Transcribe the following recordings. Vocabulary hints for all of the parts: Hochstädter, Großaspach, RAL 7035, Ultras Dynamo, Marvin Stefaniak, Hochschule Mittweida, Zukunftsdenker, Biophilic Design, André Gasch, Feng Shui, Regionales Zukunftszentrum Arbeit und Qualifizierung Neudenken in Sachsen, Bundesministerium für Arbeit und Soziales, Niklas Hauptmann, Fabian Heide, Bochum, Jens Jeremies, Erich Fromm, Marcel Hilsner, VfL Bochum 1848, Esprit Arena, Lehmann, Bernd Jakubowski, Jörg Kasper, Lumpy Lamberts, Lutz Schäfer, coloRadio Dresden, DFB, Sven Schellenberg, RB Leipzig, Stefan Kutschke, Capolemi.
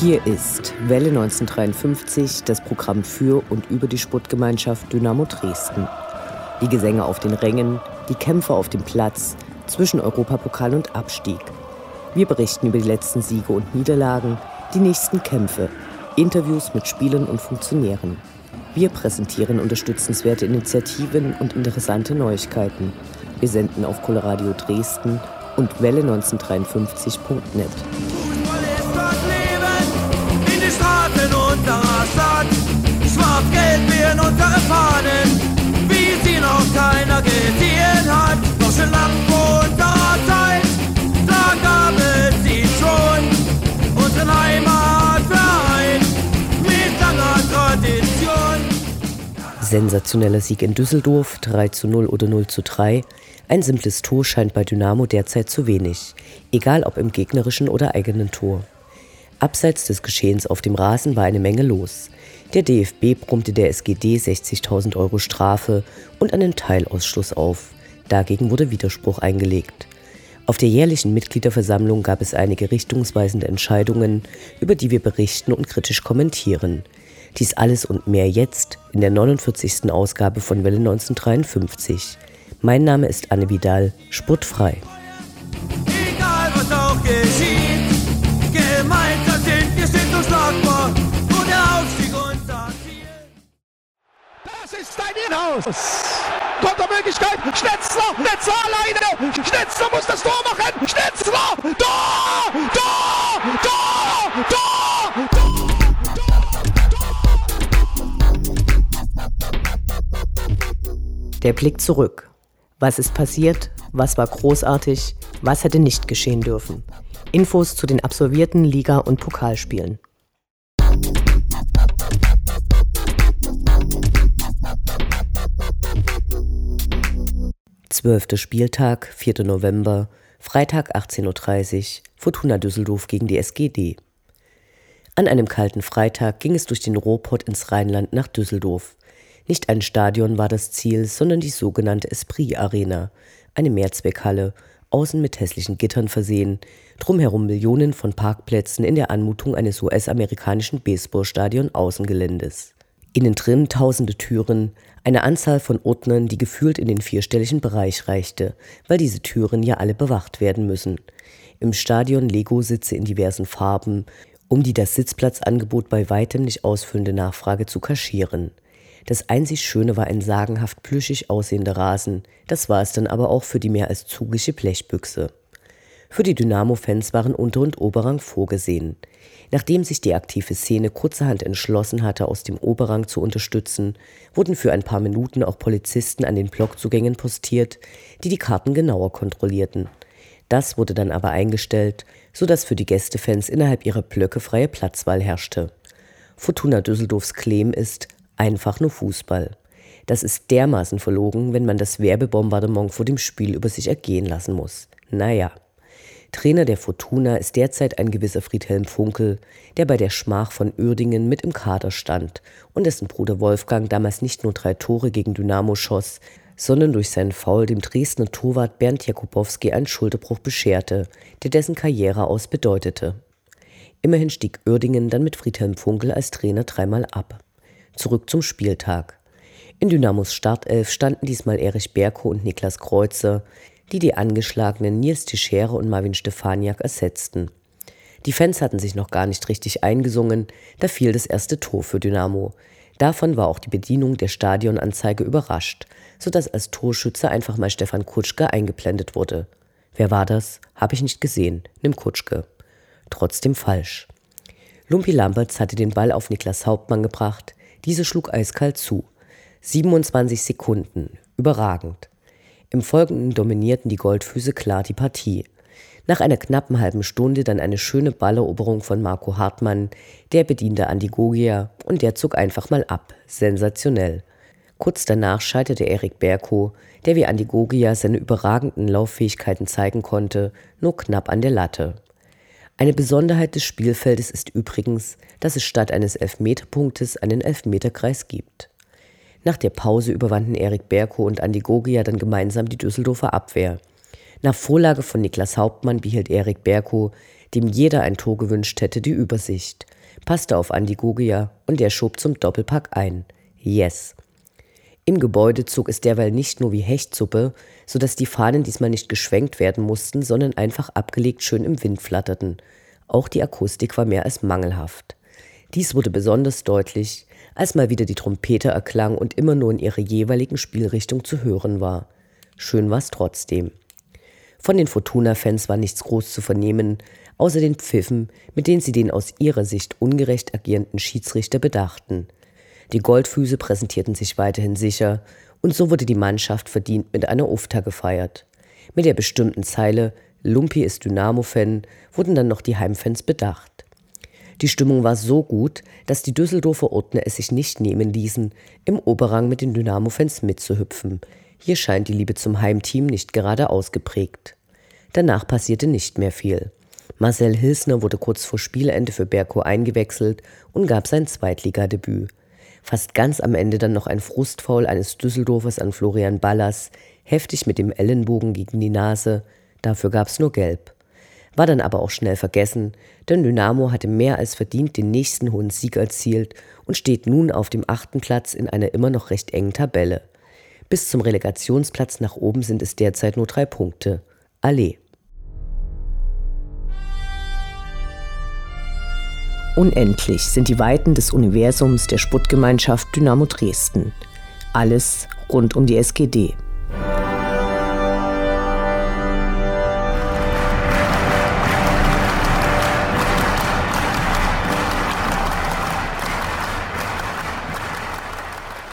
Hier ist Welle 1953, das Programm für und über die Sportgemeinschaft Dynamo Dresden. Die Gesänge auf den Rängen, die Kämpfe auf dem Platz, zwischen Europapokal und Abstieg. Wir berichten über die letzten Siege und Niederlagen, die nächsten Kämpfe, Interviews mit Spielern und Funktionären. Wir präsentieren unterstützenswerte Initiativen und interessante Neuigkeiten. Wir senden auf coloRadio Dresden und Welle 1953.net. Schwarz-Gelb-Bieren unter Fahnen, wie sie noch keiner gesehen hat. Noch schön Lampen unserer Zeit, da gab es sie schon. Unseren Heimatverein mit langer Tradition. Sensationeller Sieg in Düsseldorf, 3:0 oder 0:3. Ein simples Tor scheint bei Dynamo derzeit zu wenig, egal ob im gegnerischen oder eigenen Tor. Abseits des Geschehens auf dem Rasen war eine Menge los. Der DFB brummte der SGD 60.000 Euro Strafe und einen Teilausschluss auf. Dagegen wurde Widerspruch eingelegt. Auf der jährlichen Mitgliederversammlung gab es einige richtungsweisende Entscheidungen, über die wir berichten und kritisch kommentieren. Dies alles und mehr jetzt in der 49. Ausgabe von Welle 1953. Mein Name ist Anne Vidal, sportfrei. Egal was auch geschieht, gemeinsam sind wir sind unschlagbar und der Aufstieg unser Ziel. Das ist dein Inhouse. Kontermöglichkeit. Schnitzler alleine. Schnitzler muss das Tor machen. Schnitzler. Tor. Der Blick zurück. Was ist passiert? Was war großartig? Was hätte nicht geschehen dürfen? Infos zu den absolvierten Liga- und Pokalspielen. Zwölfter Spieltag, 4. November, Freitag 18:30 Uhr, Fortuna Düsseldorf gegen die SGD. An einem kalten Freitag ging es durch den Ruhrpott ins Rheinland nach Düsseldorf. Nicht ein Stadion war das Ziel, sondern die sogenannte Esprit Arena, eine Mehrzweckhalle, außen mit hässlichen Gittern versehen, drumherum Millionen von Parkplätzen in der Anmutung eines US-amerikanischen Baseballstadion-Außengeländes. Innen drin tausende Türen, eine Anzahl von Ordnern, die gefühlt in den vierstelligen Bereich reichte, weil diese Türen ja alle bewacht werden müssen. Im Stadion Lego-Sitze in diversen Farben, um die das Sitzplatzangebot bei weitem nicht ausfüllende Nachfrage zu kaschieren. Das einzig Schöne war ein sagenhaft plüschig aussehender Rasen, das war es dann aber auch für die mehr als zugliche Blechbüchse. Für die Dynamo-Fans waren Unter- und Oberrang vorgesehen. Nachdem sich die aktive Szene kurzerhand entschlossen hatte, aus dem Oberrang zu unterstützen, wurden für ein paar Minuten auch Polizisten an den Blockzugängen postiert, die die Karten genauer kontrollierten. Das wurde dann aber eingestellt, sodass für die Gästefans innerhalb ihrer Blöcke freie Platzwahl herrschte. Fortuna Düsseldorfs Claim ist einfach nur Fußball. Das ist dermaßen verlogen, wenn man das Werbebombardement vor dem Spiel über sich ergehen lassen muss. Naja. Trainer der Fortuna ist derzeit ein gewisser Friedhelm Funkel, der bei der Schmach von Uerdingen mit im Kader stand und dessen Bruder Wolfgang damals nicht nur 3 Tore gegen Dynamo schoss, sondern durch seinen Foul dem Dresdner Torwart Bernd Jakubowski einen Schulterbruch bescherte, der dessen Karriere aus bedeutete. Immerhin stieg Uerdingen dann mit Friedhelm Funkel als Trainer 3-mal ab. Zurück zum Spieltag. In Dynamos Startelf standen diesmal Erik Berko und Niklas Kreuze, die die angeschlagenen Nils Tischere und Marvin Stefaniak ersetzten. Die Fans hatten sich noch gar nicht richtig eingesungen, da fiel das erste Tor für Dynamo. Davon war auch die Bedienung der Stadionanzeige überrascht, sodass als Torschütze einfach mal Stefan Kutschke eingeblendet wurde. Wer war das? Hab ich nicht gesehen. Nimm Kutschke. Trotzdem falsch. Lumpy Lamberts hatte den Ball auf Niklas Hauptmann gebracht. Diese schlug eiskalt zu. 27 Sekunden. Überragend. Im Folgenden dominierten die Goldfüße klar die Partie. Nach einer knappen halben Stunde dann eine schöne Balleroberung von Marco Hartmann, der bediente Andi Gogia und der zog einfach mal ab. Sensationell. Kurz danach scheiterte Erik Berko, der wie Andi Gogia seine überragenden Lauffähigkeiten zeigen konnte, nur knapp an der Latte. Eine Besonderheit des Spielfeldes ist übrigens, dass es statt eines Elfmeterpunktes einen Elfmeterkreis gibt. Nach der Pause überwanden Erik Berko und Andi Gogia dann gemeinsam die Düsseldorfer Abwehr. Nach Vorlage von Niklas Hauptmann behielt Erik Berko, dem jeder ein Tor gewünscht hätte, die Übersicht, passte auf Andi Gogia und der schob zum Doppelpack ein. Yes! Im Gebäude zog es derweil nicht nur wie Hechtsuppe, sodass die Fahnen diesmal nicht geschwenkt werden mussten, sondern einfach abgelegt schön im Wind flatterten. Auch die Akustik war mehr als mangelhaft. Dies wurde besonders deutlich, als mal wieder die Trompete erklang und immer nur in ihrer jeweiligen Spielrichtung zu hören war. Schön war's trotzdem. Von den Fortuna-Fans war nichts groß zu vernehmen, außer den Pfiffen, mit denen sie den aus ihrer Sicht ungerecht agierenden Schiedsrichter bedachten. Die Goldfüße präsentierten sich weiterhin sicher und so wurde die Mannschaft verdient mit einer Ufta gefeiert. Mit der bestimmten Zeile „Lumpy ist Dynamo-Fan“ wurden dann noch die Heimfans bedacht. Die Stimmung war so gut, dass die Düsseldorfer Ordner es sich nicht nehmen ließen, im Oberrang mit den Dynamo-Fans mitzuhüpfen. Hier scheint die Liebe zum Heimteam nicht gerade ausgeprägt. Danach passierte nicht mehr viel. Marcel Hilsner wurde kurz vor Spielende für Berko eingewechselt und gab sein Zweitligadebüt. Fast ganz am Ende dann noch ein Frustfoul eines Düsseldorfers an Florian Ballas, heftig mit dem Ellenbogen gegen die Nase, dafür gab's nur Gelb. War dann aber auch schnell vergessen, denn Dynamo hatte mehr als verdient den nächsten hohen Sieg erzielt und steht nun auf dem 8. Platz in einer immer noch recht engen Tabelle. Bis zum Relegationsplatz nach oben sind es derzeit nur 3 Punkte. Allee. Unendlich sind die Weiten des Universums der Sportgemeinschaft Dynamo Dresden. Alles rund um die SGD.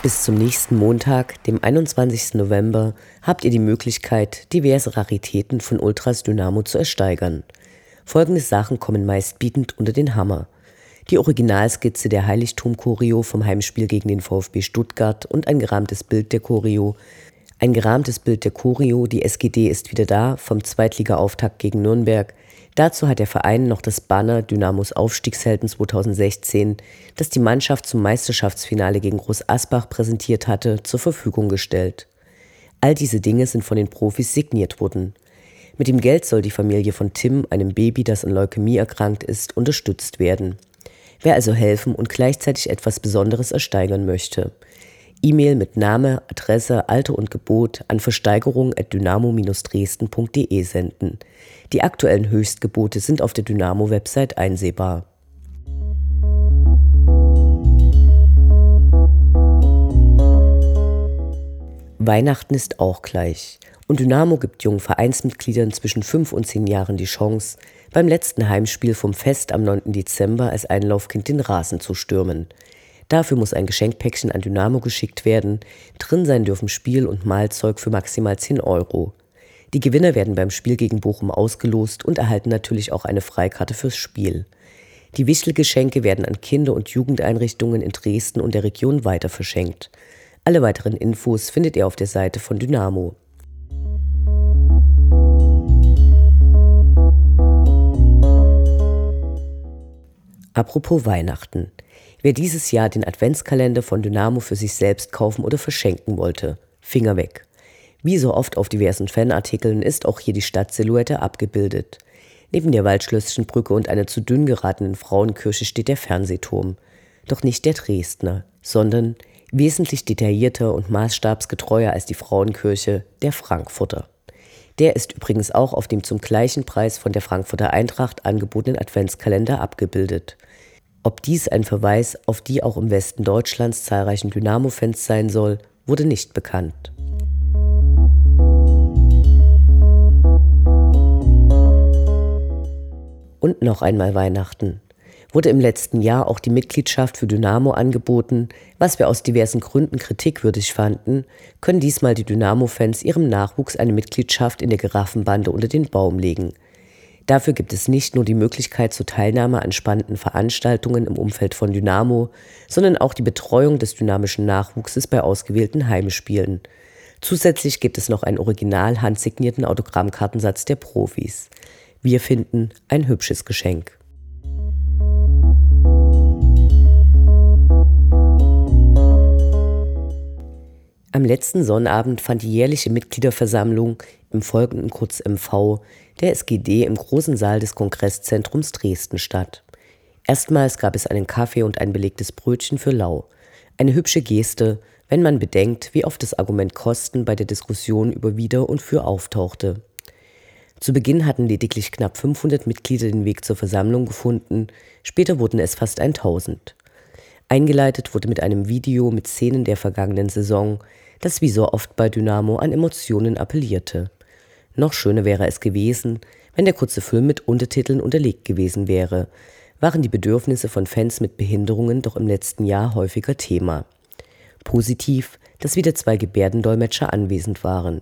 Bis zum nächsten Montag, dem 21. November, habt ihr die Möglichkeit, diverse Raritäten von Ultras Dynamo zu ersteigern. Folgende Sachen kommen meistbietend unter den Hammer: die Originalskizze der Heiligtum-Choreo vom Heimspiel gegen den VfB Stuttgart und ein gerahmtes Bild der Choreo. Ein gerahmtes Bild der Choreo, die SGD ist wieder da, vom Zweitliga-Auftakt gegen Nürnberg. Dazu hat der Verein noch das Banner Dynamos Aufstiegshelden 2016, das die Mannschaft zum Meisterschaftsfinale gegen Großaspach präsentiert hatte, zur Verfügung gestellt. All diese Dinge sind von den Profis signiert worden. Mit dem Geld soll die Familie von Tim, einem Baby, das an Leukämie erkrankt ist, unterstützt werden. Wer also helfen und gleichzeitig etwas Besonderes ersteigern möchte. E-Mail mit Name, Adresse, Alter und Gebot an versteigerung@dynamo-dresden.de senden. Die aktuellen Höchstgebote sind auf der Dynamo-Website einsehbar. Weihnachten ist auch gleich. Und Dynamo gibt jungen Vereinsmitgliedern zwischen 5 und 10 Jahren die Chance, beim letzten Heimspiel vom Fest am 9. Dezember als Einlaufkind den Rasen zu stürmen. Dafür muss ein Geschenkpäckchen an Dynamo geschickt werden, drin sein dürfen Spiel- und Mahlzeug für maximal 10 €. Die Gewinner werden beim Spiel gegen Bochum ausgelost und erhalten natürlich auch eine Freikarte fürs Spiel. Die Wichtelgeschenke werden an Kinder- und Jugendeinrichtungen in Dresden und der Region weiter verschenkt. Alle weiteren Infos findet ihr auf der Seite von Dynamo. Apropos Weihnachten. Wer dieses Jahr den Adventskalender von Dynamo für sich selbst kaufen oder verschenken wollte, Finger weg. Wie so oft auf diversen Fanartikeln ist auch hier die Stadtsilhouette abgebildet. Neben der Waldschlösschenbrücke und einer zu dünn geratenen Frauenkirche steht der Fernsehturm. Doch nicht der Dresdner, sondern wesentlich detaillierter und maßstabsgetreuer als die Frauenkirche, der Frankfurter. Der ist übrigens auch auf dem zum gleichen Preis von der Frankfurter Eintracht angebotenen Adventskalender abgebildet. Ob dies ein Verweis auf die auch im Westen Deutschlands zahlreichen Dynamo-Fans sein soll, wurde nicht bekannt. Und noch einmal Weihnachten. Wurde im letzten Jahr auch die Mitgliedschaft für Dynamo angeboten, was wir aus diversen Gründen kritikwürdig fanden, können diesmal die Dynamo-Fans ihrem Nachwuchs eine Mitgliedschaft in der Giraffenbande unter den Baum legen. Dafür gibt es nicht nur die Möglichkeit zur Teilnahme an spannenden Veranstaltungen im Umfeld von Dynamo, sondern auch die Betreuung des dynamischen Nachwuchses bei ausgewählten Heimspielen. Zusätzlich gibt es noch einen original handsignierten Autogrammkartensatz der Profis. Wir finden ein hübsches Geschenk. Am letzten Sonnabend fand die jährliche Mitgliederversammlung im folgenden kurz MV der SGD im großen Saal des Kongresszentrums Dresden statt. Erstmals gab es einen Kaffee und ein belegtes Brötchen für lau. Eine hübsche Geste, wenn man bedenkt, wie oft das Argument Kosten bei der Diskussion über Wider und Für auftauchte. Zu Beginn hatten lediglich knapp 500 Mitglieder den Weg zur Versammlung gefunden, später wurden es fast 1000. Eingeleitet wurde mit einem Video mit Szenen der vergangenen Saison, das wie so oft bei Dynamo an Emotionen appellierte. Noch schöner wäre es gewesen, wenn der kurze Film mit Untertiteln unterlegt gewesen wäre, waren die Bedürfnisse von Fans mit Behinderungen doch im letzten Jahr häufiger Thema. Positiv, dass wieder 2 Gebärdendolmetscher anwesend waren.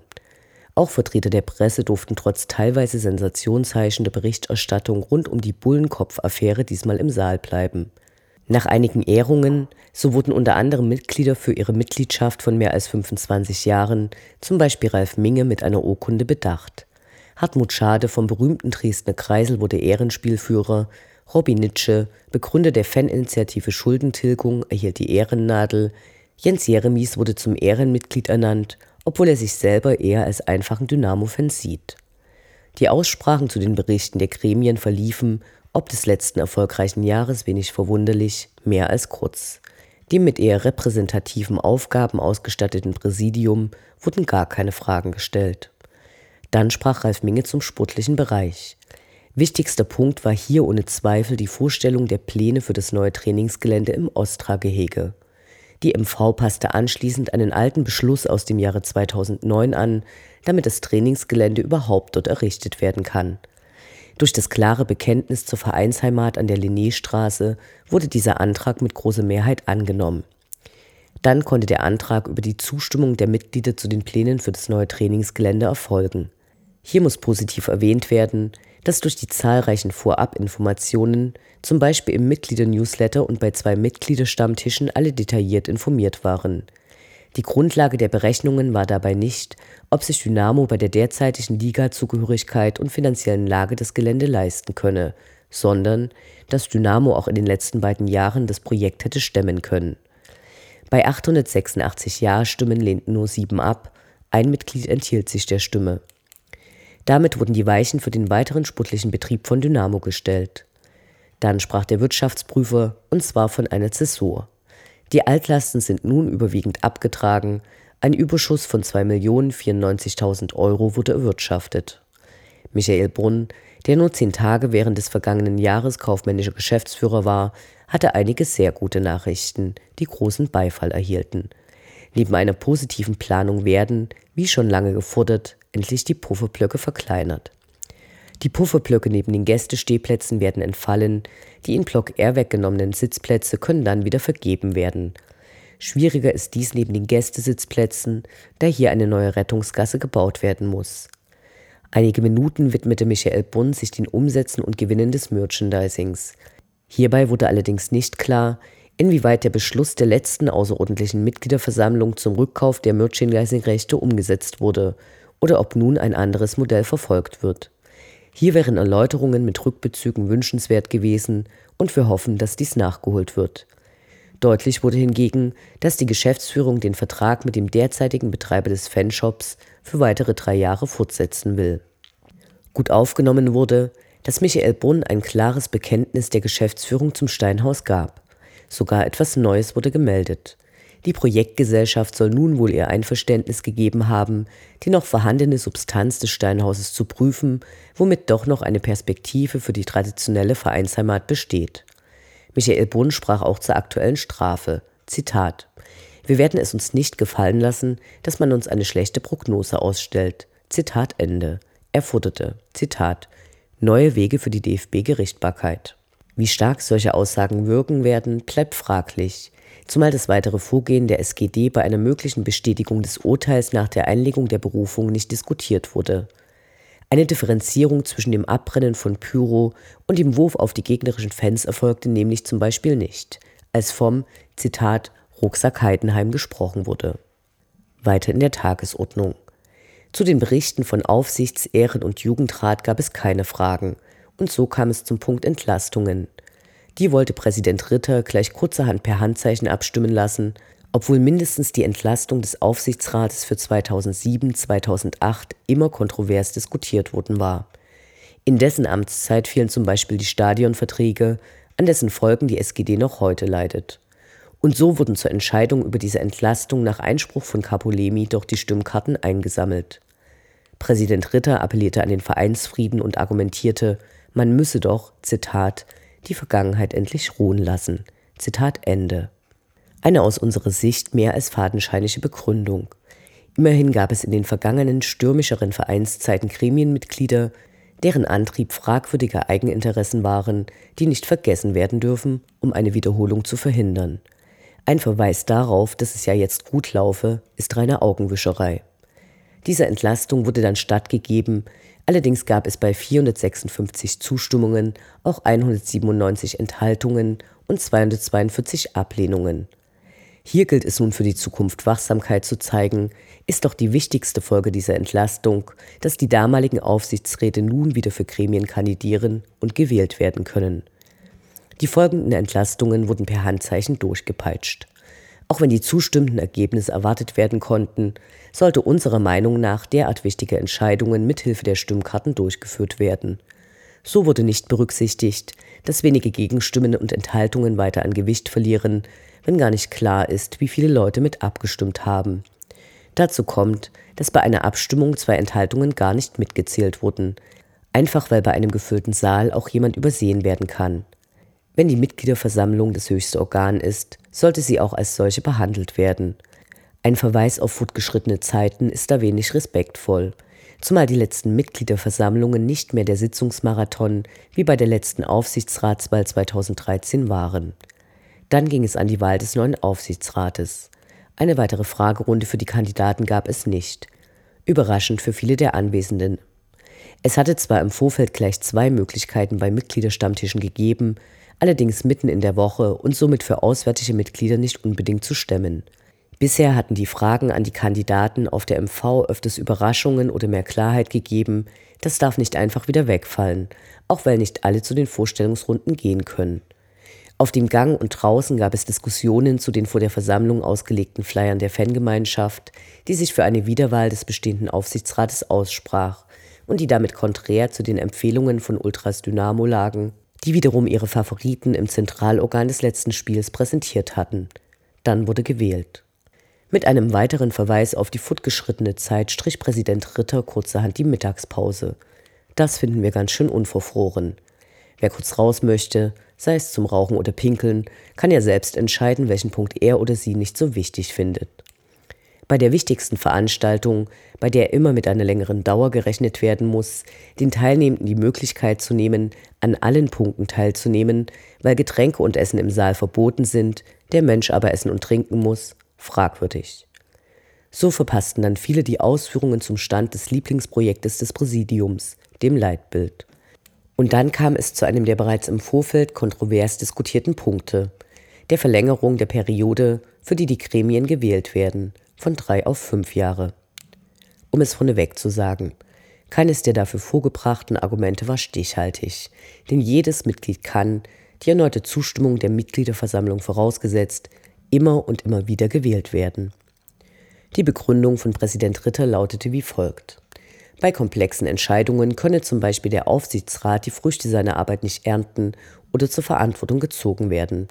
Auch Vertreter der Presse durften trotz teilweise sensationsheischender Berichterstattung rund um die Bullenkopf-Affäre diesmal im Saal bleiben. Nach einigen Ehrungen, so wurden unter anderem Mitglieder für ihre Mitgliedschaft von mehr als 25 Jahren, zum Beispiel Ralf Minge, mit einer Urkunde bedacht. Hartmut Schade vom berühmten Dresdner Kreisel wurde Ehrenspielführer, Robby Nitsche, Begründer der Faninitiative Schuldentilgung, erhielt die Ehrennadel, Jens Jeremies wurde zum Ehrenmitglied ernannt, obwohl er sich selber eher als einfachen Dynamo-Fan sieht. Die Aussprachen zu den Berichten der Gremien verliefen, ob des letzten erfolgreichen Jahres, wenig verwunderlich, mehr als kurz. Dem mit eher repräsentativen Aufgaben ausgestatteten Präsidium wurden gar keine Fragen gestellt. Dann sprach Ralf Minge zum sportlichen Bereich. Wichtigster Punkt war hier ohne Zweifel die Vorstellung der Pläne für das neue Trainingsgelände im Ostra-Gehege. Die MV passte anschließend einen alten Beschluss aus dem Jahre 2009 an, damit das Trainingsgelände überhaupt dort errichtet werden kann. Durch das klare Bekenntnis zur Vereinsheimat an der Linnéstraße wurde dieser Antrag mit großer Mehrheit angenommen. Dann konnte der Antrag über die Zustimmung der Mitglieder zu den Plänen für das neue Trainingsgelände erfolgen. Hier muss positiv erwähnt werden, dass durch die zahlreichen Vorabinformationen, zum Beispiel im Mitglieder-Newsletter und bei 2 Mitgliederstammtischen, alle detailliert informiert waren. Die Grundlage der Berechnungen war dabei nicht, ob sich Dynamo bei der derzeitigen Liga-Zugehörigkeit und finanziellen Lage das Gelände leisten könne, sondern dass Dynamo auch in den letzten beiden Jahren das Projekt hätte stemmen können. Bei 886 Ja-Stimmen lehnten nur 7 ab, ein Mitglied enthielt sich der Stimme. Damit wurden die Weichen für den weiteren sportlichen Betrieb von Dynamo gestellt. Dann sprach der Wirtschaftsprüfer, und zwar von einer Zäsur. Die Altlasten sind nun überwiegend abgetragen, ein Überschuss von 2.094.000 € wurde erwirtschaftet. Michael Brunn, der nur 10 Tage während des vergangenen Jahres kaufmännischer Geschäftsführer war, hatte einige sehr gute Nachrichten, die großen Beifall erhielten. Neben einer positiven Planung werden, wie schon lange gefordert, endlich die Pufferblöcke verkleinert. Die Pufferblöcke neben den Gästestehplätzen werden entfallen, die in Block R weggenommenen Sitzplätze können dann wieder vergeben werden. Schwieriger ist dies neben den Gästesitzplätzen, da hier eine neue Rettungsgasse gebaut werden muss. Einige Minuten widmete Michael Brunn sich den Umsätzen und Gewinnen des Merchandisings. Hierbei wurde allerdings nicht klar, inwieweit der Beschluss der letzten außerordentlichen Mitgliederversammlung zum Rückkauf der Merchandising-Rechte umgesetzt wurde oder ob nun ein anderes Modell verfolgt wird. Hier wären Erläuterungen mit Rückbezügen wünschenswert gewesen und wir hoffen, dass dies nachgeholt wird. Deutlich wurde hingegen, dass die Geschäftsführung den Vertrag mit dem derzeitigen Betreiber des Fanshops für weitere 3 Jahre fortsetzen will. Gut aufgenommen wurde, dass Michael Brunn ein klares Bekenntnis der Geschäftsführung zum Steinhaus gab. Sogar etwas Neues wurde gemeldet. Die Projektgesellschaft soll nun wohl ihr Einverständnis gegeben haben, die noch vorhandene Substanz des Steinhauses zu prüfen, womit doch noch eine Perspektive für die traditionelle Vereinsheimat besteht. Michael Brunn sprach auch zur aktuellen Strafe. Zitat: „Wir werden es uns nicht gefallen lassen, dass man uns eine schlechte Prognose ausstellt." Zitat Ende. Er forderte, Zitat, neue Wege für die DFB-Gerichtbarkeit. Wie stark solche Aussagen wirken werden, bleibt fraglich. Zumal das weitere Vorgehen der SGD bei einer möglichen Bestätigung des Urteils nach der Einlegung der Berufung nicht diskutiert wurde. Eine Differenzierung zwischen dem Abbrennen von Pyro und dem Wurf auf die gegnerischen Fans erfolgte nämlich zum Beispiel nicht, als vom, Zitat, Rucksack Heidenheim gesprochen wurde. Weiter in der Tagesordnung. Zu den Berichten von Aufsichts-, Ehren- und Jugendrat gab es keine Fragen und so kam es zum Punkt Entlastungen. Die wollte Präsident Ritter gleich kurzerhand per Handzeichen abstimmen lassen, obwohl mindestens die Entlastung des Aufsichtsrates für 2007/2008 immer kontrovers diskutiert worden war. In dessen Amtszeit fielen zum Beispiel die Stadionverträge, an dessen Folgen die SGD noch heute leidet. Und so wurden zur Entscheidung über diese Entlastung nach Einspruch von Capolemi doch die Stimmkarten eingesammelt. Präsident Ritter appellierte an den Vereinsfrieden und argumentierte, man müsse doch, Zitat, die Vergangenheit endlich ruhen lassen. Zitat Ende. Eine aus unserer Sicht mehr als fadenscheinige Begründung. Immerhin gab es in den vergangenen stürmischeren Vereinszeiten Gremienmitglieder, deren Antrieb fragwürdige Eigeninteressen waren, die nicht vergessen werden dürfen, um eine Wiederholung zu verhindern. Ein Verweis darauf, dass es ja jetzt gut laufe, ist reine Augenwischerei. Dieser Entlastung wurde dann stattgegeben, allerdings gab es bei 456 Zustimmungen auch 197 Enthaltungen und 242 Ablehnungen. Hier gilt es nun für die Zukunft Wachsamkeit zu zeigen, ist doch die wichtigste Folge dieser Entlastung, dass die damaligen Aufsichtsräte nun wieder für Gremien kandidieren und gewählt werden können. Die folgenden Entlastungen wurden per Handzeichen durchgepeitscht. Auch wenn die zustimmenden Ergebnisse erwartet werden konnten, sollte unserer Meinung nach derart wichtige Entscheidungen mithilfe der Stimmkarten durchgeführt werden. So wurde nicht berücksichtigt, dass wenige Gegenstimmen und Enthaltungen weiter an Gewicht verlieren, wenn gar nicht klar ist, wie viele Leute mit abgestimmt haben. Dazu kommt, dass bei einer Abstimmung 2 Enthaltungen gar nicht mitgezählt wurden, einfach weil bei einem gefüllten Saal auch jemand übersehen werden kann. Wenn die Mitgliederversammlung das höchste Organ ist, sollte sie auch als solche behandelt werden. Ein Verweis auf fortgeschrittene Zeiten ist da wenig respektvoll, zumal die letzten Mitgliederversammlungen nicht mehr der Sitzungsmarathon wie bei der letzten Aufsichtsratswahl 2013 waren. Dann ging es an die Wahl des neuen Aufsichtsrates. Eine weitere Fragerunde für die Kandidaten gab es nicht. Überraschend für viele der Anwesenden. Es hatte zwar im Vorfeld gleich 2 Möglichkeiten bei Mitgliederstammtischen gegeben, allerdings mitten in der Woche und somit für auswärtige Mitglieder nicht unbedingt zu stemmen. Bisher hatten die Fragen an die Kandidaten auf der MV öfters Überraschungen oder mehr Klarheit gegeben, das darf nicht einfach wieder wegfallen, auch weil nicht alle zu den Vorstellungsrunden gehen können. Auf dem Gang und draußen gab es Diskussionen zu den vor der Versammlung ausgelegten Flyern der Fangemeinschaft, die sich für eine Wiederwahl des bestehenden Aufsichtsrates aussprach und die damit konträr zu den Empfehlungen von Ultras Dynamo lagen, die wiederum ihre Favoriten im Zentralorgan des letzten Spiels präsentiert hatten. Dann wurde gewählt. Mit einem weiteren Verweis auf die fortgeschrittene Zeit strich Präsident Ritter kurzerhand die Mittagspause. Das finden wir ganz schön unverfroren. Wer kurz raus möchte, sei es zum Rauchen oder Pinkeln, kann ja selbst entscheiden, welchen Punkt er oder sie nicht so wichtig findet. Bei der wichtigsten Veranstaltung, bei der immer mit einer längeren Dauer gerechnet werden muss, den Teilnehmenden die Möglichkeit zu nehmen, an allen Punkten teilzunehmen, weil Getränke und Essen im Saal verboten sind, der Mensch aber essen und trinken muss, fragwürdig. So verpassten dann viele die Ausführungen zum Stand des Lieblingsprojektes des Präsidiums, dem Leitbild. Und dann kam es zu einem der bereits im Vorfeld kontrovers diskutierten Punkte, der Verlängerung der Periode, für die die Gremien gewählt werden, von 3 auf 5 Jahre. Um es vorneweg zu sagen, keines der dafür vorgebrachten Argumente war stichhaltig, denn jedes Mitglied kann, die erneute Zustimmung der Mitgliederversammlung vorausgesetzt, immer und immer wieder gewählt werden. Die Begründung von Präsident Ritter lautete wie folgt. Bei komplexen Entscheidungen könne zum Beispiel der Aufsichtsrat die Früchte seiner Arbeit nicht ernten oder zur Verantwortung gezogen werden.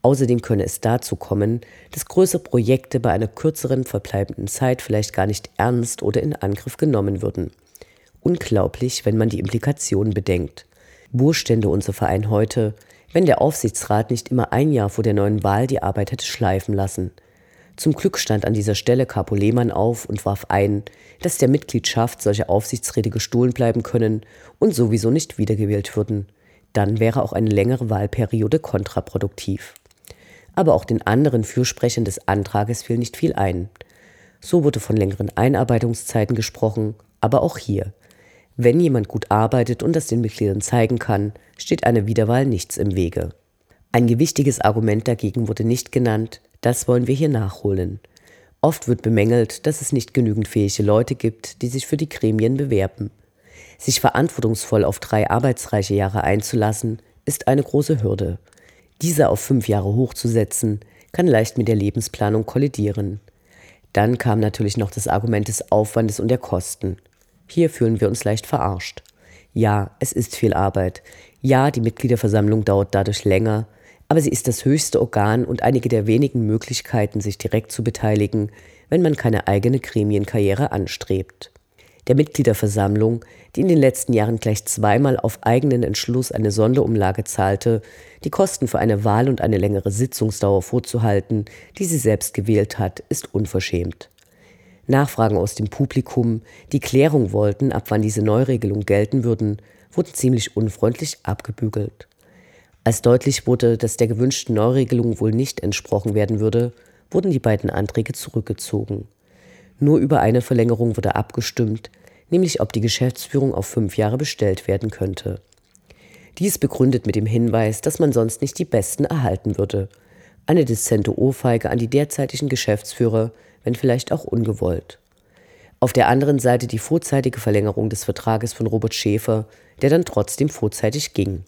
Außerdem könne es dazu kommen, dass größere Projekte bei einer kürzeren verbleibenden Zeit vielleicht gar nicht ernst oder in Angriff genommen würden. Unglaublich, wenn man die Implikationen bedenkt. Wo stände unser Verein heute, wenn der Aufsichtsrat nicht immer ein Jahr vor der neuen Wahl die Arbeit hätte schleifen lassen? Zum Glück stand an dieser Stelle Capo Lehmann auf und warf ein, dass der Mitgliedschaft solche Aufsichtsräte gestohlen bleiben können und sowieso nicht wiedergewählt würden. Dann wäre auch eine längere Wahlperiode kontraproduktiv. Aber auch den anderen Fürsprechern des Antrages fiel nicht viel ein. So wurde von längeren Einarbeitungszeiten gesprochen, aber auch hier. Wenn jemand gut arbeitet und das den Mitgliedern zeigen kann, steht einer Wiederwahl nichts im Wege. Ein gewichtiges Argument dagegen wurde nicht genannt, das wollen wir hier nachholen. Oft wird bemängelt, dass es nicht genügend fähige Leute gibt, die sich für die Gremien bewerben. Sich verantwortungsvoll auf 3 arbeitsreiche Jahre einzulassen, ist eine große Hürde. Diese auf 5 Jahre hochzusetzen, kann leicht mit der Lebensplanung kollidieren. Dann kam natürlich noch das Argument des Aufwandes und der Kosten. Hier fühlen wir uns leicht verarscht. Ja, es ist viel Arbeit. Ja, die Mitgliederversammlung dauert dadurch länger. Aber sie ist das höchste Organ und einige der wenigen Möglichkeiten, sich direkt zu beteiligen, wenn man keine eigene Gremienkarriere anstrebt. Der Mitgliederversammlung, die in den letzten Jahren gleich 2-mal auf eigenen Entschluss eine Sonderumlage zahlte, die Kosten für eine Wahl und eine längere Sitzungsdauer vorzuhalten, die sie selbst gewählt hat, ist unverschämt. Nachfragen aus dem Publikum, die Klärung wollten, ab wann diese Neuregelung gelten würden, wurden ziemlich unfreundlich abgebügelt. Als deutlich wurde, dass der gewünschten Neuregelung wohl nicht entsprochen werden würde, wurden die beiden Anträge zurückgezogen. Nur über eine Verlängerung wurde abgestimmt, nämlich ob die Geschäftsführung auf 5 Jahre bestellt werden könnte. Dies begründet mit dem Hinweis, dass man sonst nicht die Besten erhalten würde. Eine dezente Ohrfeige an die derzeitigen Geschäftsführer, wenn vielleicht auch ungewollt. Auf der anderen Seite die vorzeitige Verlängerung des Vertrages von Robert Schäfer, der dann trotzdem vorzeitig ging.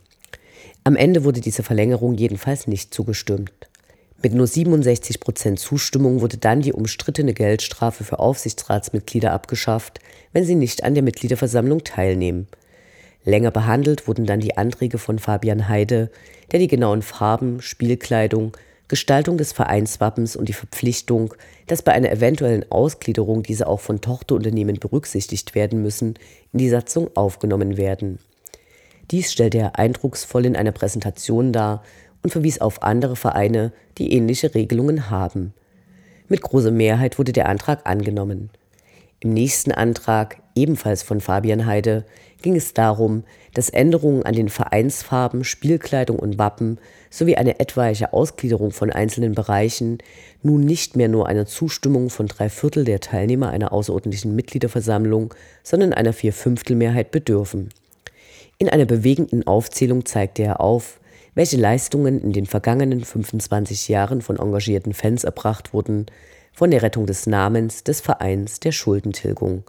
Am Ende wurde dieser Verlängerung jedenfalls nicht zugestimmt. Mit nur 67% Zustimmung wurde dann die umstrittene Geldstrafe für Aufsichtsratsmitglieder abgeschafft, wenn sie nicht an der Mitgliederversammlung teilnehmen. Länger behandelt wurden dann die Anträge von Fabian Heide, der die genauen Farben, Spielkleidung, Gestaltung des Vereinswappens und die Verpflichtung, dass bei einer eventuellen Ausgliederung diese auch von Tochterunternehmen berücksichtigt werden müssen, in die Satzung aufgenommen werden. Dies stellte er eindrucksvoll in einer Präsentation dar und verwies auf andere Vereine, die ähnliche Regelungen haben. Mit großer Mehrheit wurde der Antrag angenommen. Im nächsten Antrag, ebenfalls von Fabian Heide, ging es darum, dass Änderungen an den Vereinsfarben, Spielkleidung und Wappen sowie eine etwaige Ausgliederung von einzelnen Bereichen nun nicht mehr nur einer Zustimmung von 3/4 der Teilnehmer einer außerordentlichen Mitgliederversammlung, sondern einer 4/5-Mehrheit bedürfen. In einer bewegenden Aufzählung zeigte er auf, welche Leistungen in den vergangenen 25 Jahren von engagierten Fans erbracht wurden, von der Rettung des Namens, des Vereins, der Schuldentilgung.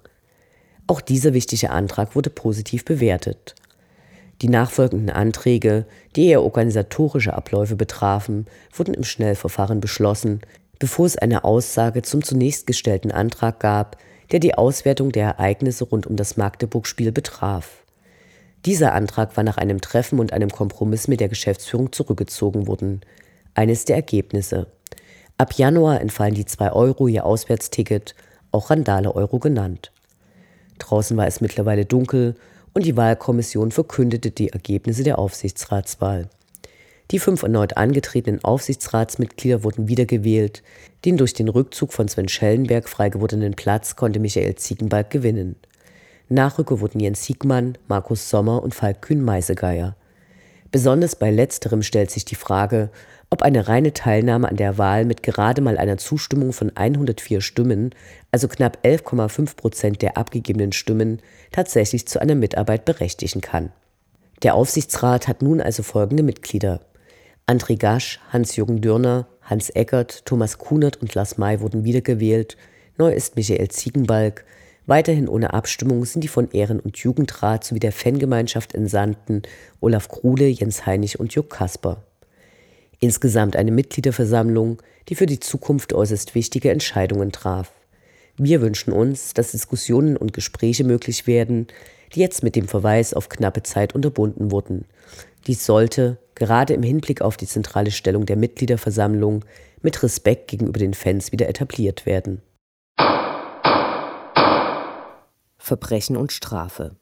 Auch dieser wichtige Antrag wurde positiv bewertet. Die nachfolgenden Anträge, die eher organisatorische Abläufe betrafen, wurden im Schnellverfahren beschlossen, bevor es eine Aussage zum zunächst gestellten Antrag gab, der die Auswertung der Ereignisse rund um das Magdeburg-Spiel betraf. Dieser Antrag war nach einem Treffen und einem Kompromiss mit der Geschäftsführung zurückgezogen worden. Eines der Ergebnisse. Ab Januar entfallen die 2 Euro ihr Auswärtsticket, auch Randale-Euro genannt. Draußen war es mittlerweile dunkel und die Wahlkommission verkündete die Ergebnisse der Aufsichtsratswahl. Die 5 erneut angetretenen Aufsichtsratsmitglieder wurden wiedergewählt. Den durch den Rückzug von Sven Schellenberg freigewordenen Platz konnte Michael Ziegenbalg gewinnen. Nachrücker wurden Jens Siegmann, Markus Sommer und Falk Kühn-Meisegeier. Besonders bei letzterem stellt sich die Frage, ob eine reine Teilnahme an der Wahl mit gerade mal einer Zustimmung von 104 Stimmen, also knapp 11,5% der abgegebenen Stimmen, tatsächlich zu einer Mitarbeit berechtigen kann. Der Aufsichtsrat hat nun also folgende Mitglieder. André Gasch, Hans-Jürgen Dürner, Hans Eckert, Thomas Kunert und Lars May wurden wiedergewählt, neu ist Michael Ziegenbalg. Weiterhin ohne Abstimmung sind die von Ehren- und Jugendrat sowie der Fangemeinschaft entsandten Olaf Gruhle, Jens Heinig und Jörg Kasper. Insgesamt eine Mitgliederversammlung, die für die Zukunft äußerst wichtige Entscheidungen traf. Wir wünschen uns, dass Diskussionen und Gespräche möglich werden, die jetzt mit dem Verweis auf knappe Zeit unterbunden wurden. Dies sollte, gerade im Hinblick auf die zentrale Stellung der Mitgliederversammlung, mit Respekt gegenüber den Fans wieder etabliert werden. Verbrechen und Strafe.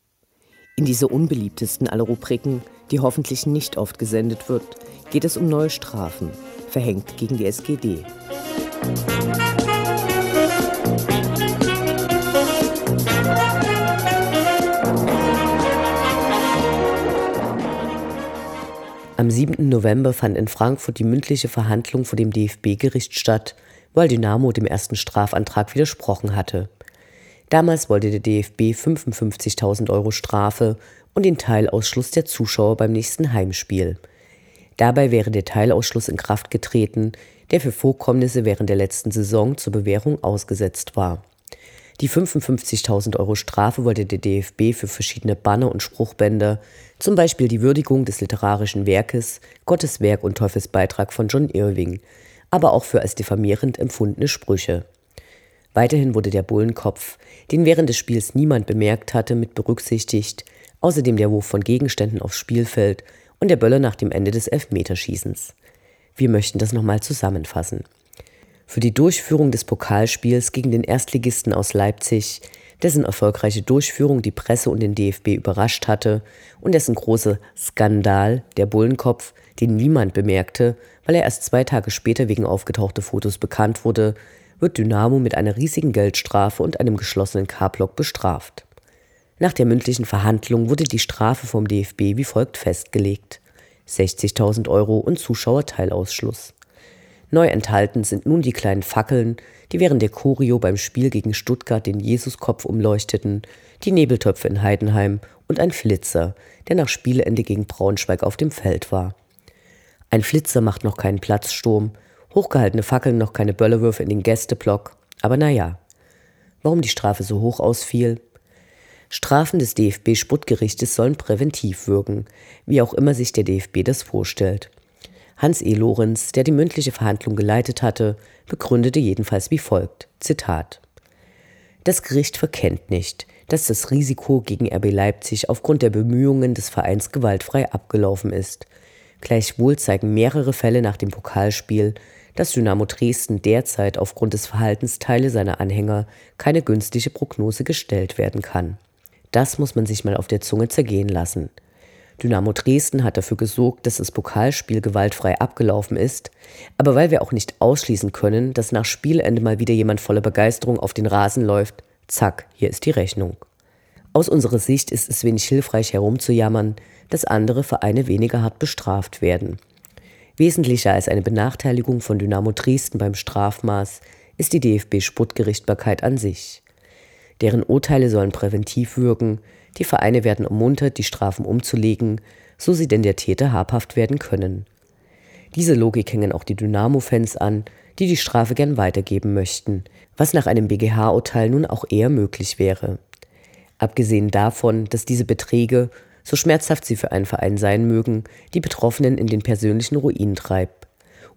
In dieser unbeliebtesten aller Rubriken, die hoffentlich nicht oft gesendet wird, geht es um neue Strafen, verhängt gegen die SGD. Am 7. November fand in Frankfurt die mündliche Verhandlung vor dem DFB-Gericht statt, weil Dynamo dem ersten Strafantrag widersprochen hatte. Damals wollte der DFB 55.000 € Strafe und den Teilausschluss der Zuschauer beim nächsten Heimspiel. Dabei wäre der Teilausschluss in Kraft getreten, der für Vorkommnisse während der letzten Saison zur Bewährung ausgesetzt war. Die 55.000 € Strafe wollte der DFB für verschiedene Banner und Spruchbänder, zum Beispiel die Würdigung des literarischen Werkes, Gottes Werk und Teufelsbeitrag von John Irving, aber auch für als diffamierend empfundene Sprüche. Weiterhin wurde der Bullenkopf, den während des Spiels niemand bemerkt hatte, mit berücksichtigt, außerdem der Wurf von Gegenständen aufs Spielfeld und der Böller nach dem Ende des Elfmeterschießens. Wir möchten das nochmal zusammenfassen. Für die Durchführung des Pokalspiels gegen den Erstligisten aus Leipzig, dessen erfolgreiche Durchführung die Presse und den DFB überrascht hatte und dessen großer Skandal, der Bullenkopf, den niemand bemerkte, weil er erst 2 Tage später wegen aufgetauchter Fotos bekannt wurde, wird Dynamo mit einer riesigen Geldstrafe und einem geschlossenen K-Block bestraft. Nach der mündlichen Verhandlung wurde die Strafe vom DFB wie folgt festgelegt: 60.000 € und Zuschauerteilausschluss. Neu enthalten sind nun die kleinen Fackeln, die während der Choreo beim Spiel gegen Stuttgart den Jesuskopf umleuchteten, die Nebeltöpfe in Heidenheim und ein Flitzer, der nach Spielende gegen Braunschweig auf dem Feld war. Ein Flitzer macht noch keinen Platzsturm, hochgehaltene Fackeln noch keine Böllerwürfe in den Gästeblock, aber naja. Warum die Strafe so hoch ausfiel? Strafen des DFB-Sportgerichtes sollen präventiv wirken, wie auch immer sich der DFB das vorstellt. Hans E. Lorenz, der die mündliche Verhandlung geleitet hatte, begründete jedenfalls wie folgt, Zitat: Das Gericht verkennt nicht, dass das Risiko gegen RB Leipzig aufgrund der Bemühungen des Vereins gewaltfrei abgelaufen ist. Gleichwohl zeigen mehrere Fälle nach dem Pokalspiel, dass Dynamo Dresden derzeit aufgrund des Verhaltens Teile seiner Anhänger keine günstige Prognose gestellt werden kann. Das muss man sich mal auf der Zunge zergehen lassen. Dynamo Dresden hat dafür gesorgt, dass das Pokalspiel gewaltfrei abgelaufen ist, aber weil wir auch nicht ausschließen können, dass nach Spielende mal wieder jemand voller Begeisterung auf den Rasen läuft, zack, hier ist die Rechnung. Aus unserer Sicht ist es wenig hilfreich herumzujammern, dass andere Vereine weniger hart bestraft werden. Wesentlicher als eine Benachteiligung von Dynamo Dresden beim Strafmaß ist die DFB-Sportgerichtsbarkeit an sich. Deren Urteile sollen präventiv wirken, die Vereine werden ermuntert, die Strafen umzulegen, so sie denn der Täter habhaft werden können. Diese Logik hängen auch die Dynamo-Fans an, die die Strafe gern weitergeben möchten, was nach einem BGH-Urteil nun auch eher möglich wäre. Abgesehen davon, dass diese Beträge, so schmerzhaft sie für einen Verein sein mögen, die Betroffenen in den persönlichen Ruin treibt.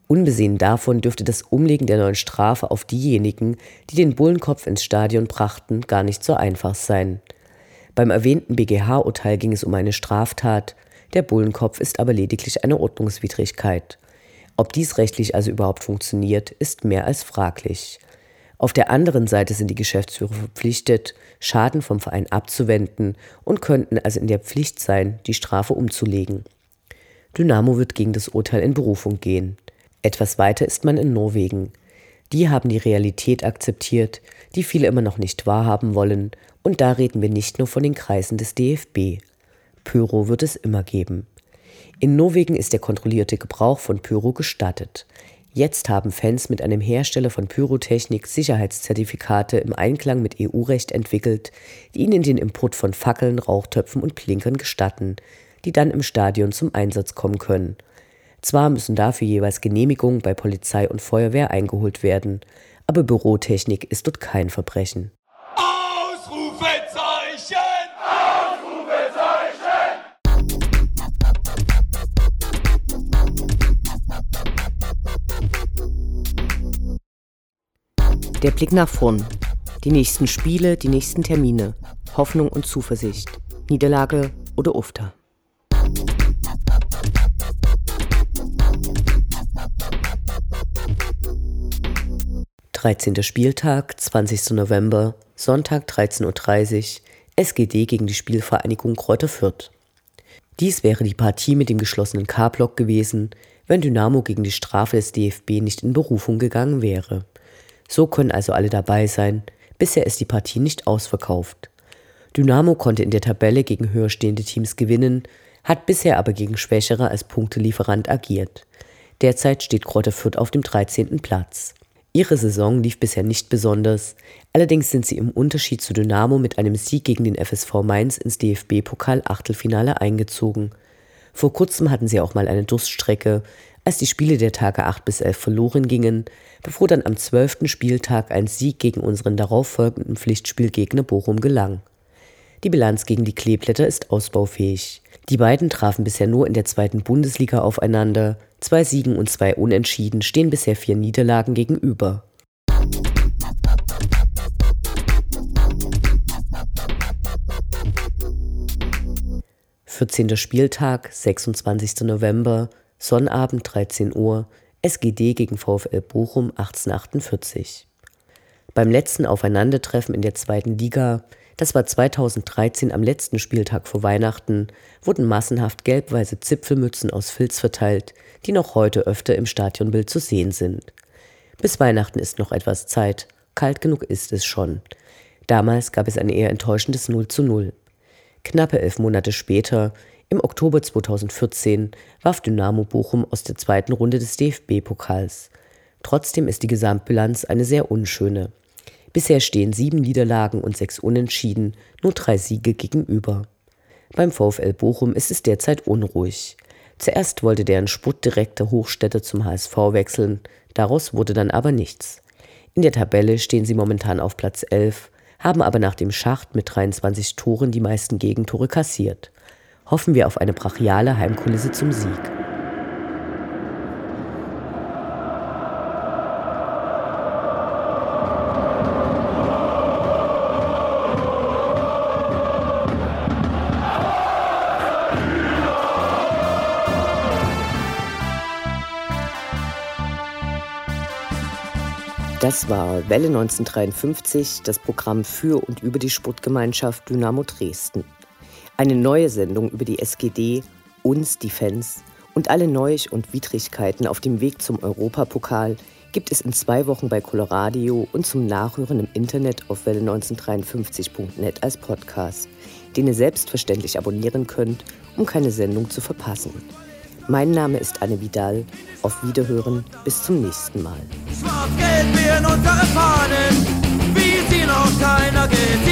Unbesehen davon dürfte das Umlegen der neuen Strafe auf diejenigen, die den Bullenkopf ins Stadion brachten, gar nicht so einfach sein. Beim erwähnten BGH-Urteil ging es um eine Straftat, der Bullenkopf ist aber lediglich eine Ordnungswidrigkeit. Ob dies rechtlich also überhaupt funktioniert, ist mehr als fraglich. Auf der anderen Seite sind die Geschäftsführer verpflichtet, Schaden vom Verein abzuwenden und könnten also in der Pflicht sein, die Strafe umzulegen. Dynamo wird gegen das Urteil in Berufung gehen. Etwas weiter ist man in Norwegen. Die haben die Realität akzeptiert, die viele immer noch nicht wahrhaben wollen, und da reden wir nicht nur von den Kreisen des DFB. Pyro wird es immer geben. In Norwegen ist der kontrollierte Gebrauch von Pyro gestattet. Jetzt haben Fans mit einem Hersteller von Pyrotechnik Sicherheitszertifikate im Einklang mit EU-Recht entwickelt, die ihnen den Import von Fackeln, Rauchtöpfen und Blinkern gestatten, die dann im Stadion zum Einsatz kommen können. Zwar müssen dafür jeweils Genehmigungen bei Polizei und Feuerwehr eingeholt werden, aber Bürotechnik ist dort kein Verbrechen. Ausrufezeichen! Ausrufezeichen! Der Blick nach vorn. Die nächsten Spiele, die nächsten Termine. Hoffnung und Zuversicht. Niederlage oder Ufter. Dreizehnter Spieltag, 20. November, Sonntag 13.30 Uhr, SGD gegen die Spielvereinigung Kräuter Fürth. Dies wäre die Partie mit dem geschlossenen K-Block gewesen, wenn Dynamo gegen die Strafe des DFB nicht in Berufung gegangen wäre. So können also alle dabei sein, bisher ist die Partie nicht ausverkauft. Dynamo konnte in der Tabelle gegen höher stehende Teams gewinnen, hat bisher aber gegen Schwächere als Punktelieferant agiert. Derzeit steht Kräuter Fürth auf dem 13. Platz. Ihre Saison lief bisher nicht besonders, allerdings sind sie im Unterschied zu Dynamo mit einem Sieg gegen den FSV Mainz ins DFB-Pokal-Achtelfinale eingezogen. Vor kurzem hatten sie auch mal eine Durststrecke, als die Spiele der Tage 8 bis 11 verloren gingen, bevor dann am 12. Spieltag ein Sieg gegen unseren darauffolgenden Pflichtspielgegner Bochum gelang. Die Bilanz gegen die Kleeblätter ist ausbaufähig. Die beiden trafen bisher nur in der zweiten Bundesliga aufeinander. 2 Siegen und 2 Unentschieden stehen bisher 4 Niederlagen gegenüber. Vierzehnter Spieltag, 26. November, Sonnabend 13 Uhr, SGD gegen VfL Bochum 1848. Beim letzten Aufeinandertreffen in der zweiten Liga, das war 2013 am letzten Spieltag vor Weihnachten, wurden massenhaft gelb-weiße Zipfelmützen aus Filz verteilt, die noch heute öfter im Stadionbild zu sehen sind. Bis Weihnachten ist noch etwas Zeit, kalt genug ist es schon. Damals gab es ein eher enttäuschendes 0:0. Knappe 11 Monate später, im Oktober 2014, warf Dynamo Bochum aus der zweiten Runde des DFB-Pokals. Trotzdem ist die Gesamtbilanz eine sehr unschöne. Bisher stehen 7 Niederlagen und 6 Unentschieden, nur 3 Siege gegenüber. Beim VfL Bochum ist es derzeit unruhig. Zuerst wollte deren Sportdirektor Hochstädter zum HSV wechseln, daraus wurde dann aber nichts. In der Tabelle stehen sie momentan auf Platz 11, haben aber nach dem Schacht mit 23 Toren die meisten Gegentore kassiert. Hoffen wir auf eine brachiale Heimkulisse zum Sieg. Das war Welle 1953, das Programm für und über die Sportgemeinschaft Dynamo Dresden. Eine neue Sendung über die SGD, uns, die Fans, und alle Neuigkeiten und Widrigkeiten auf dem Weg zum Europapokal gibt es in 2 Wochen bei coloRadio und zum Nachhören im Internet auf welle1953.net als Podcast, den ihr selbstverständlich abonnieren könnt, um keine Sendung zu verpassen. Mein Name ist Anne Vidal. Auf Wiederhören, bis zum nächsten Mal. Schwarz-Gelb, wir in unsere Fahnen, wie sie noch keiner gesehen.